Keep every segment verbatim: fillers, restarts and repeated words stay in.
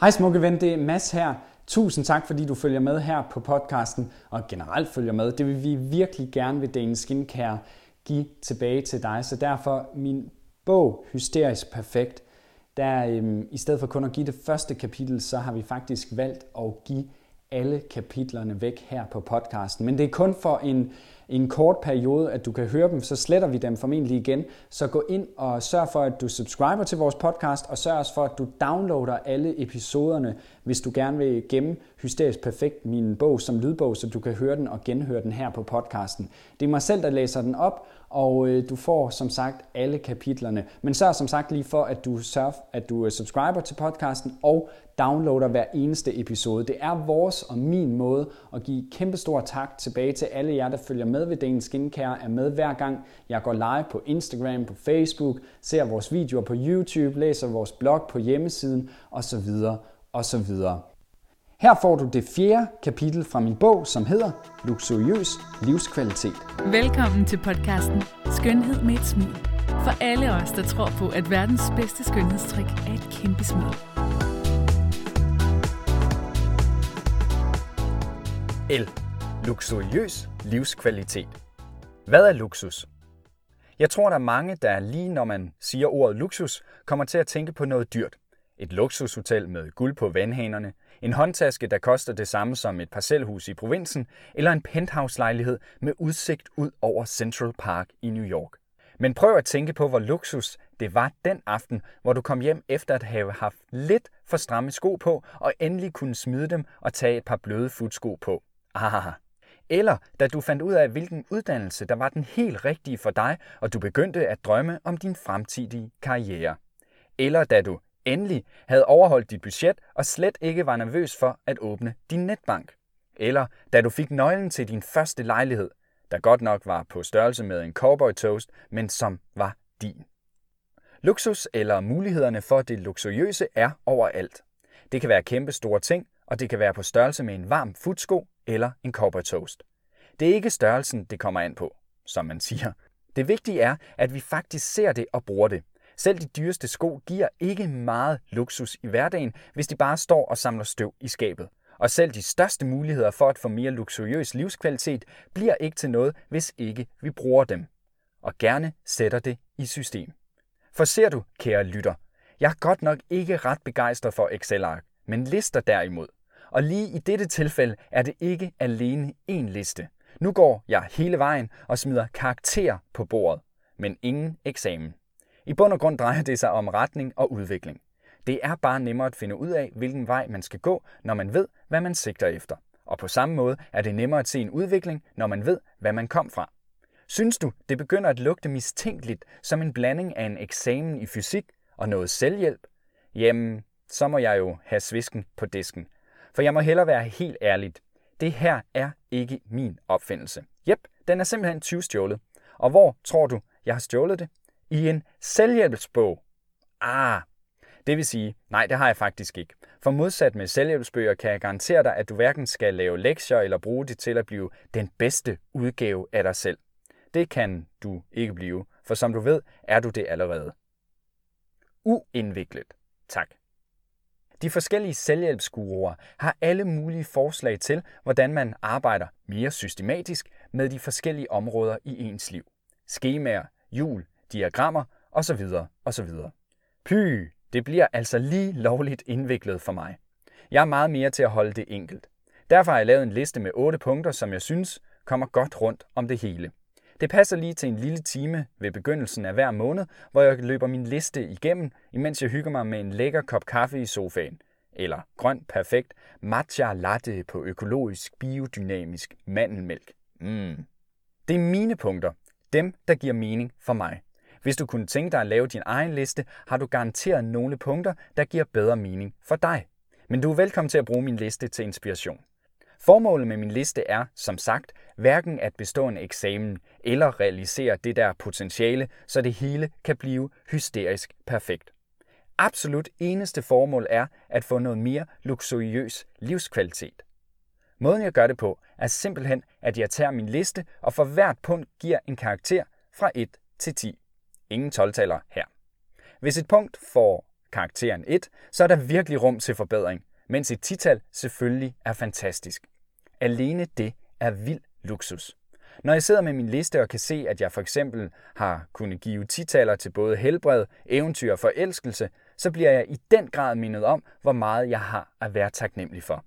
Hej smukke ven, det er Mas her. Tusind tak, fordi du følger med her på podcasten, og generelt følger med. Det vil vi virkelig gerne ved Dagens Skincare give tilbage til dig. Så derfor min bog, Hysterisk Perfekt, der øhm, i stedet for kun at give det første kapitel, så har vi faktisk valgt at give alle kapitlerne væk her på podcasten. Men det er kun for en, en kort periode, at du kan høre dem, så sletter vi dem formentlig igen. Så gå ind og sørg for, at du subscriber til vores podcast, og sørg også for, at du downloader alle episoderne, hvis du gerne vil gemme Hysterisk Perfekt, min bog, som lydbog, så du kan høre den og genhøre den her på podcasten. Det er mig selv, der læser den op, og øh, du får som sagt alle kapitlerne. Men sørg som sagt lige for, at du sørg, at du subscriber til podcasten og downloader hver eneste episode. Det er vores og min måde at give kæmpestor tak tilbage til alle jer, der følger med ved Dagens Skincare, er med hver gang jeg går live på Instagram, på Facebook, ser vores videoer på YouTube, læser vores blog på hjemmesiden osv. osv. Her får du det fjerde kapitel fra min bog, som hedder Luksuriøs livskvalitet. Velkommen til podcasten Skønhed med et smil. For alle os, der tror på, at verdens bedste skønhedstrik er et kæmpe smil. L. Luksuriøs livskvalitet. Hvad er luksus? Jeg tror, der er mange, der lige når man siger ordet luksus, kommer til at tænke på noget dyrt. Et luksushotel med guld på vandhanerne, en håndtaske, der koster det samme som et parcelhus i provinsen, eller en penthouse-lejlighed med udsigt ud over Central Park i New York. Men prøv at tænke på, hvor luksus det var den aften, hvor du kom hjem efter at have haft lidt for stramme sko på, og endelig kunne smide dem og tage et par bløde futsko på. Aha. Eller da du fandt ud af, hvilken uddannelse, der var den helt rigtige for dig, og du begyndte at drømme om din fremtidige karriere. Eller da du endelig havde overholdt dit budget og slet ikke var nervøs for at åbne din netbank. Eller da du fik nøglen til din første lejlighed, der godt nok var på størrelse med en cowboy toast, men som var din. Luksus eller mulighederne for det luksuriøse er overalt. Det kan være kæmpe store ting, og det kan være på størrelse med en varm futsko eller en cowboy toast. Det er ikke størrelsen, det kommer an på, som man siger. Det vigtige er, at vi faktisk ser det og bruger det. Selv de dyreste sko giver ikke meget luksus i hverdagen, hvis de bare står og samler støv i skabet. Og selv de største muligheder for at få mere luksuriøs livskvalitet bliver ikke til noget, hvis ikke vi bruger dem. Og gerne sætter det i system. For ser du, kære lytter, jeg er godt nok ikke ret begejstret for Excel-ark, men lister derimod. Og lige i dette tilfælde er det ikke alene én liste. Nu går jeg hele vejen og smider karakterer på bordet, men ingen eksamen. I bund og grund drejer det sig om retning og udvikling. Det er bare nemmere at finde ud af, hvilken vej man skal gå, når man ved, hvad man sigter efter. Og på samme måde er det nemmere at se en udvikling, når man ved, hvad man kom fra. Synes du, det begynder at lugte mistænkeligt som en blanding af en eksamen i fysik og noget selvhjælp? Jamen, så må jeg jo have svisken på disken. For jeg må hellere være helt ærligt. Det her er ikke min opfindelse. Jep, den er simpelthen tyvstjålet. Og hvor tror du, jeg har stjålet det? I en selvhjælpsbog. Ah, det vil sige, nej, det har jeg faktisk ikke. For modsat med selvhjælpsbøger kan jeg garantere dig, at du hverken skal lave lektier eller bruge det til at blive den bedste udgave af dig selv. Det kan du ikke blive, for som du ved, er du det allerede. Uindviklet. Tak. De forskellige selvhjælpsguruer har alle mulige forslag til, hvordan man arbejder mere systematisk med de forskellige områder i ens liv. Skemaer, hjul, diagrammer osv. osv. Py, det bliver altså lige lovligt indviklet for mig. Jeg er meget mere til at holde det enkelt. Derfor har jeg lavet en liste med otte punkter, som jeg synes kommer godt rundt om det hele. Det passer lige til en lille time ved begyndelsen af hver måned, hvor jeg løber min liste igennem, imens jeg hygger mig med en lækker kop kaffe i sofaen. Eller grøn perfekt matcha latte på økologisk biodynamisk mandelmælk. Mm. Det er mine punkter. Dem, der giver mening for mig. Hvis du kunne tænke dig at lave din egen liste, har du garanteret nogle punkter, der giver bedre mening for dig. Men du er velkommen til at bruge min liste til inspiration. Formålet med min liste er, som sagt, hverken at bestå en eksamen eller realisere det der potentiale, så det hele kan blive hysterisk perfekt. Absolut eneste formål er at få noget mere luksuriøs livskvalitet. Måden jeg gør det på er simpelthen, at jeg tager min liste og for hvert punkt giver en karakter fra et til ti. Ingen tolv-taller her. Hvis et punkt får karakteren et, så er der virkelig rum til forbedring, mens et tital selvfølgelig er fantastisk. Alene det er vild luksus. Når jeg sidder med min liste og kan se, at jeg for eksempel har kunnet give titaler til både helbred, eventyr og forelskelse, så bliver jeg i den grad mindet om, hvor meget jeg har at være taknemmelig for.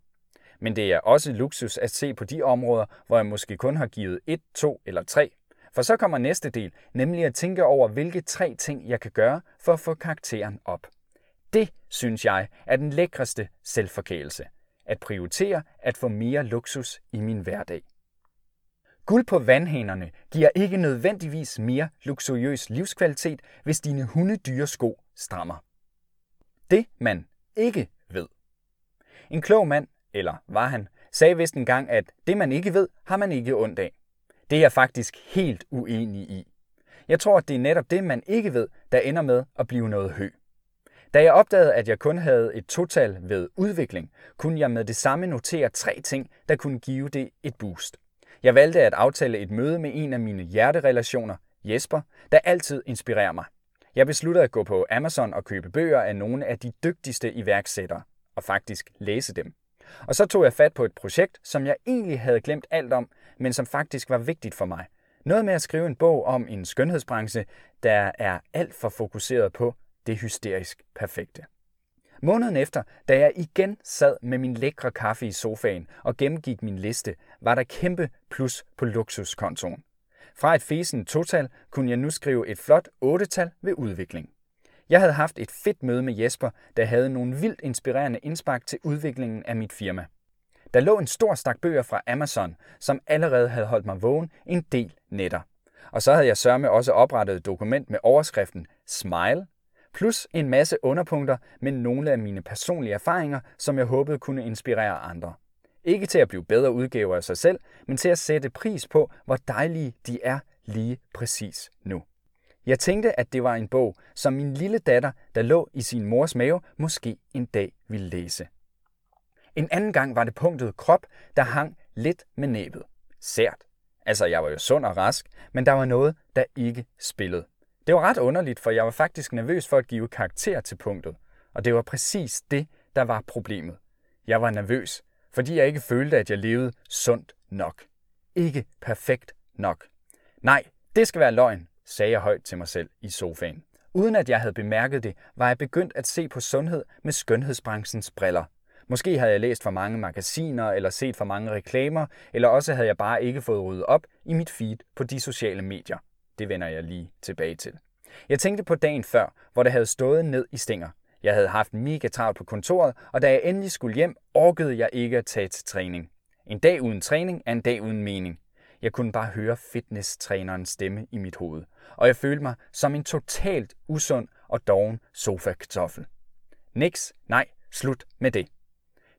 Men det er også luksus at se på de områder, hvor jeg måske kun har givet et, to eller tre. For så kommer næste del, nemlig at tænke over, hvilke tre ting jeg kan gøre for at få karakteren op. Det, synes jeg, er den lækreste selvforkælelse. At prioritere at få mere luksus i min hverdag. Guld på vandhanerne giver ikke nødvendigvis mere luksuriøs livskvalitet, hvis dine hundedyre sko strammer. Det man ikke ved. En klog mand, eller var han, sagde vist engang, at det man ikke ved, har man ikke ondt af. Det er jeg faktisk helt uenig i. Jeg tror, at det er netop det, man ikke ved, der ender med at blive noget hø. Da jeg opdagede, at jeg kun havde et total ved udvikling, kunne jeg med det samme notere tre ting, der kunne give det et boost. Jeg valgte at aftale et møde med en af mine hjerterelationer, Jesper, der altid inspirerer mig. Jeg besluttede at gå på Amazon og købe bøger af nogle af de dygtigste iværksættere, og faktisk læse dem. Og så tog jeg fat på et projekt, som jeg egentlig havde glemt alt om, men som faktisk var vigtigt for mig. Noget med at skrive en bog om en skønhedsbranche, der er alt for fokuseret på det hysterisk perfekte. Måneden efter, da jeg igen sad med min lækre kaffe i sofaen og gennemgik min liste, var der kæmpe plus på luksuskontoen. Fra et fesent total kunne jeg nu skrive et flot otte-tal ved udvikling. Jeg havde haft et fedt møde med Jesper, der havde nogle vildt inspirerende indspark til udviklingen af mit firma. Der lå en stor stak bøger fra Amazon, som allerede havde holdt mig vågen en del nætter. Og så havde jeg sørme også oprettet et dokument med overskriften SMILE, plus en masse underpunkter med nogle af mine personlige erfaringer, som jeg håbede kunne inspirere andre. Ikke til at blive bedre udgaver af sig selv, men til at sætte pris på, hvor dejlige de er lige præcis nu. Jeg tænkte, at det var en bog, som min lille datter, der lå i sin mors mave, måske en dag ville læse. En anden gang var det punktet krop, der hang lidt med næbet. Sært. Altså, jeg var jo sund og rask, men der var noget, der ikke spillede. Det var ret underligt, for jeg var faktisk nervøs for at give karakter til punktet. Og det var præcis det, der var problemet. Jeg var nervøs, fordi jeg ikke følte, at jeg levede sundt nok. Ikke perfekt nok. Nej, det skal være løgn, sagde jeg højt til mig selv i sofaen. Uden at jeg havde bemærket det, var jeg begyndt at se på sundhed med skønhedsbranchens briller. Måske havde jeg læst for mange magasiner eller set for mange reklamer, eller også havde jeg bare ikke fået ryddet op i mit feed på de sociale medier. Det vender jeg lige tilbage til. Jeg tænkte på dagen før, hvor det havde stået ned i stænger. Jeg havde haft mega travlt på kontoret, og da jeg endelig skulle hjem, orkede jeg ikke at tage til træning. En dag uden træning er en dag uden mening. Jeg kunne bare høre fitnesstrænerens stemme i mit hoved, og jeg følte mig som en totalt usund og doven sofakartoffel. Niks, nej, slut med det.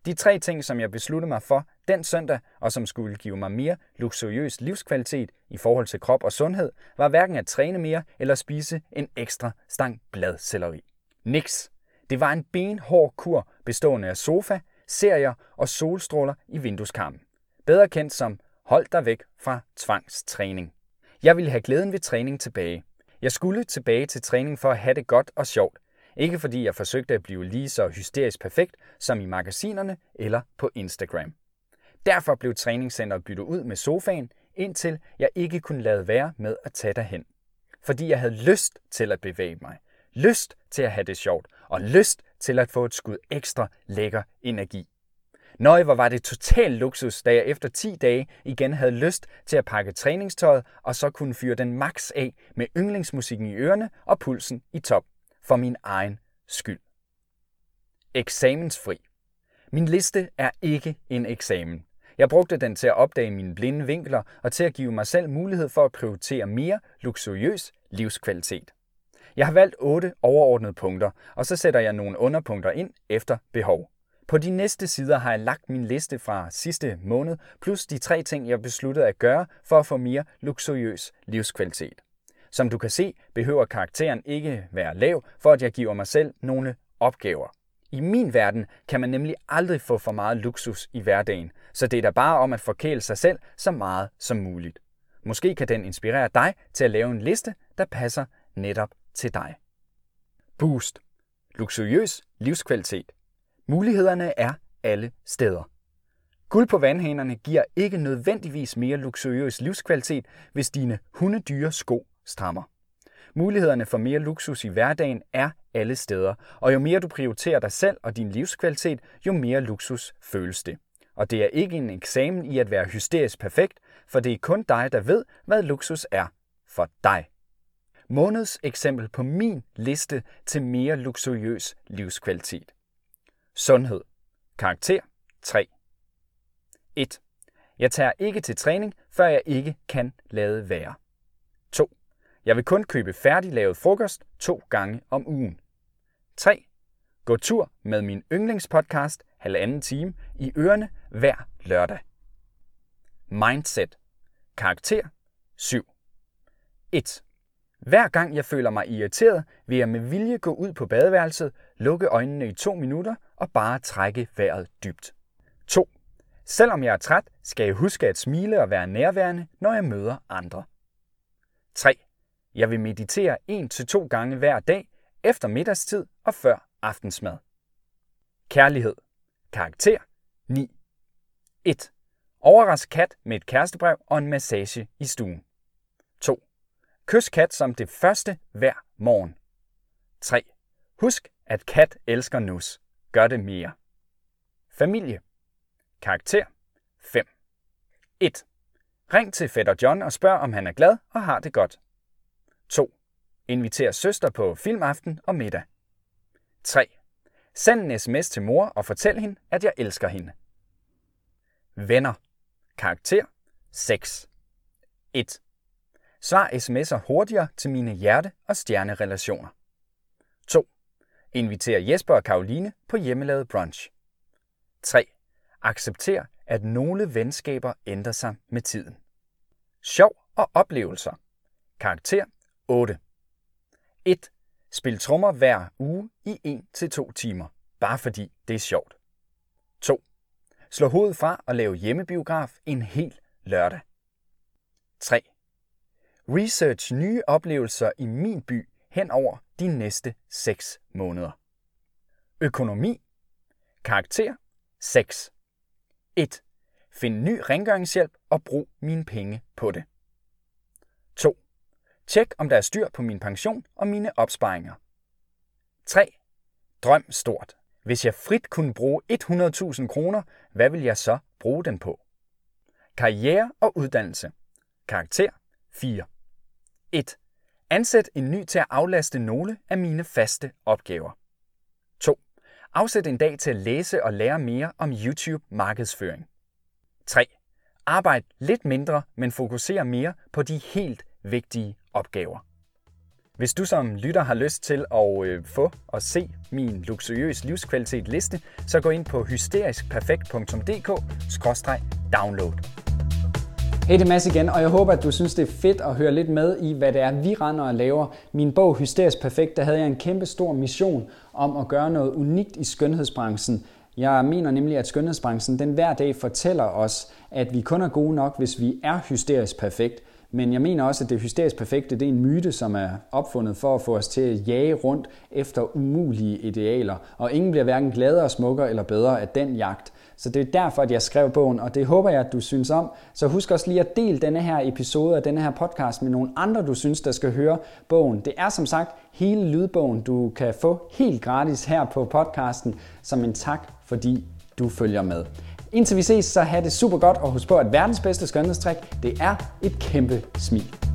De tre ting, som jeg besluttede mig for den søndag, og som skulle give mig mere luksuriøs livskvalitet i forhold til krop og sundhed, var hverken at træne mere eller spise en ekstra stang bladselleri. Niks. Det var en benhård kur bestående af sofa, serier og solstråler i vindueskarmen. Bedre kendt som hold dig væk fra tvangstræning. Jeg ville have glæden ved træning tilbage. Jeg skulle tilbage til træning for at have det godt og sjovt. Ikke fordi jeg forsøgte at blive lige så hysterisk perfekt som i magasinerne eller på Instagram. Derfor blev træningscenteret byttet ud med sofaen, indtil jeg ikke kunne lade være med at tage derhen. Fordi jeg havde lyst til at bevæge mig, lyst til at have det sjovt og lyst til at få et skud ekstra lækker energi. Nøj, hvor var det total luksus, da jeg efter ti dage igen havde lyst til at pakke træningstøjet og så kunne fyre den max af med yndlingsmusikken i ørerne og pulsen i top. For min egen skyld. Eksamensfri. Min liste er ikke en eksamen. Jeg brugte den til at opdage mine blinde vinkler og til at give mig selv mulighed for at prioritere mere luksuriøs livskvalitet. Jeg har valgt otte overordnede punkter, og så sætter jeg nogle underpunkter ind efter behov. På de næste sider har jeg lagt min liste fra sidste måned, plus de tre ting, jeg besluttede at gøre for at få mere luksuriøs livskvalitet. Som du kan se, behøver karakteren ikke være lav, for at jeg giver mig selv nogle opgaver. I min verden kan man nemlig aldrig få for meget luksus i hverdagen, så det er da bare om at forkæle sig selv så meget som muligt. Måske kan den inspirere dig til at lave en liste, der passer netop til dig. Boost. luksuriøs livskvalitet. Mulighederne er alle steder. Guld på vandhanerne giver ikke nødvendigvis mere luksuriøs livskvalitet, hvis dine hundedyre sko strammer. Mulighederne for mere luksus i hverdagen er alle steder, og jo mere du prioriterer dig selv og din livskvalitet, jo mere luksus føles det. Og det er ikke en eksamen i at være hysterisk perfekt, for det er kun dig, der ved, hvad luksus er for dig. Måneds eksempel på min liste til mere luksuriøs livskvalitet. Sundhed. Karakter tre. et. Jeg tager ikke til træning, før jeg ikke kan lade være. to. Jeg vil kun købe færdiglavet frokost to gange om ugen. tre. Gå tur med min yndlingspodcast halvanden time i ørerne hver lørdag. Mindset. Karakter syv. et. Hver gang jeg føler mig irriteret, vil jeg med vilje gå ud på badeværelset, lukke øjnene i to minutter og bare trække vejret dybt. to. Selvom jeg er træt, skal jeg huske at smile og være nærværende, når jeg møder andre. tre. Jeg vil meditere en til to gange hver dag, efter middagstid og før aftensmad. Kærlighed. Karakter ni. et. Overrask kat med et kærestebrev og en massage i stuen. to. Kys kat som det første hver morgen. tre. Husk, at kat elsker nus. Gør det mere. Familie. Karakter fem. et. Ring til fætter John og spørg, om han er glad og har det godt. to. Inviter søster på filmaften og middag. tre. Send en sms til mor og fortæl hende, at jeg elsker hende. Venner. Karakter seks. et. Svar sms'er hurtigere til mine hjerte- og stjernerelationer. to. Inviter Jesper og Karoline på hjemmelavet brunch. tre. Accepter, at nogle venskaber ændrer sig med tiden. Sjov og oplevelser. Karakter otte. et. Spil trommer hver uge i en til to timer, bare fordi det er sjovt. to. Slå hovedet fra og lave hjemmebiograf en hel lørdag. tre. Research nye oplevelser i min by hen over de næste seks måneder. Økonomi. Karakter seks. et. Find ny rengøringshjælp og brug mine penge på det. to. Tjek, om der er styr på min pension og mine opsparinger. tre. Drøm stort. Hvis jeg frit kunne bruge hundrede tusind kroner, hvad vil jeg så bruge dem på? Karriere og uddannelse. Karakter fire. et. Ansæt en ny til at aflaste nogle af mine faste opgaver. to. Afsæt en dag til at læse og lære mere om YouTube-markedsføring. tre. Arbejd lidt mindre, men fokuser mere på de helt vigtige opgaver. Hvis du som lytter har lyst til at øh, få og se min luksuriøs livskvalitet liste, så gå ind på hysterisk perfekt punktum d k skråstreg download. Hej, det er Mas igen, og jeg håber, at du synes, det er fedt at høre lidt med i, hvad det er, vi render og laver. Min bog Hysterisk Perfekt, der havde jeg en kæmpe stor mission om at gøre noget unikt i skønhedsbranchen. Jeg mener nemlig, at skønhedsbranchen den hver dag fortæller os, at vi kun er gode nok, hvis vi er hysterisk perfekt. Men jeg mener også, at det hysterisk perfekte det er en myte, som er opfundet for at få os til at jage rundt efter umulige idealer. Og ingen bliver hverken gladere, smukkere eller bedre af den jagt. Så det er derfor, at jeg skrev bogen, og det håber jeg, at du synes om. Så husk også lige at dele denne her episode og denne her podcast med nogle andre, du synes, der skal høre bogen. Det er som sagt hele lydbogen, du kan få helt gratis her på podcasten, som en tak, fordi du følger med. Indtil vi ses, så have det super godt, og husk på, at verdens bedste skønhedstrik, det er et kæmpe smil.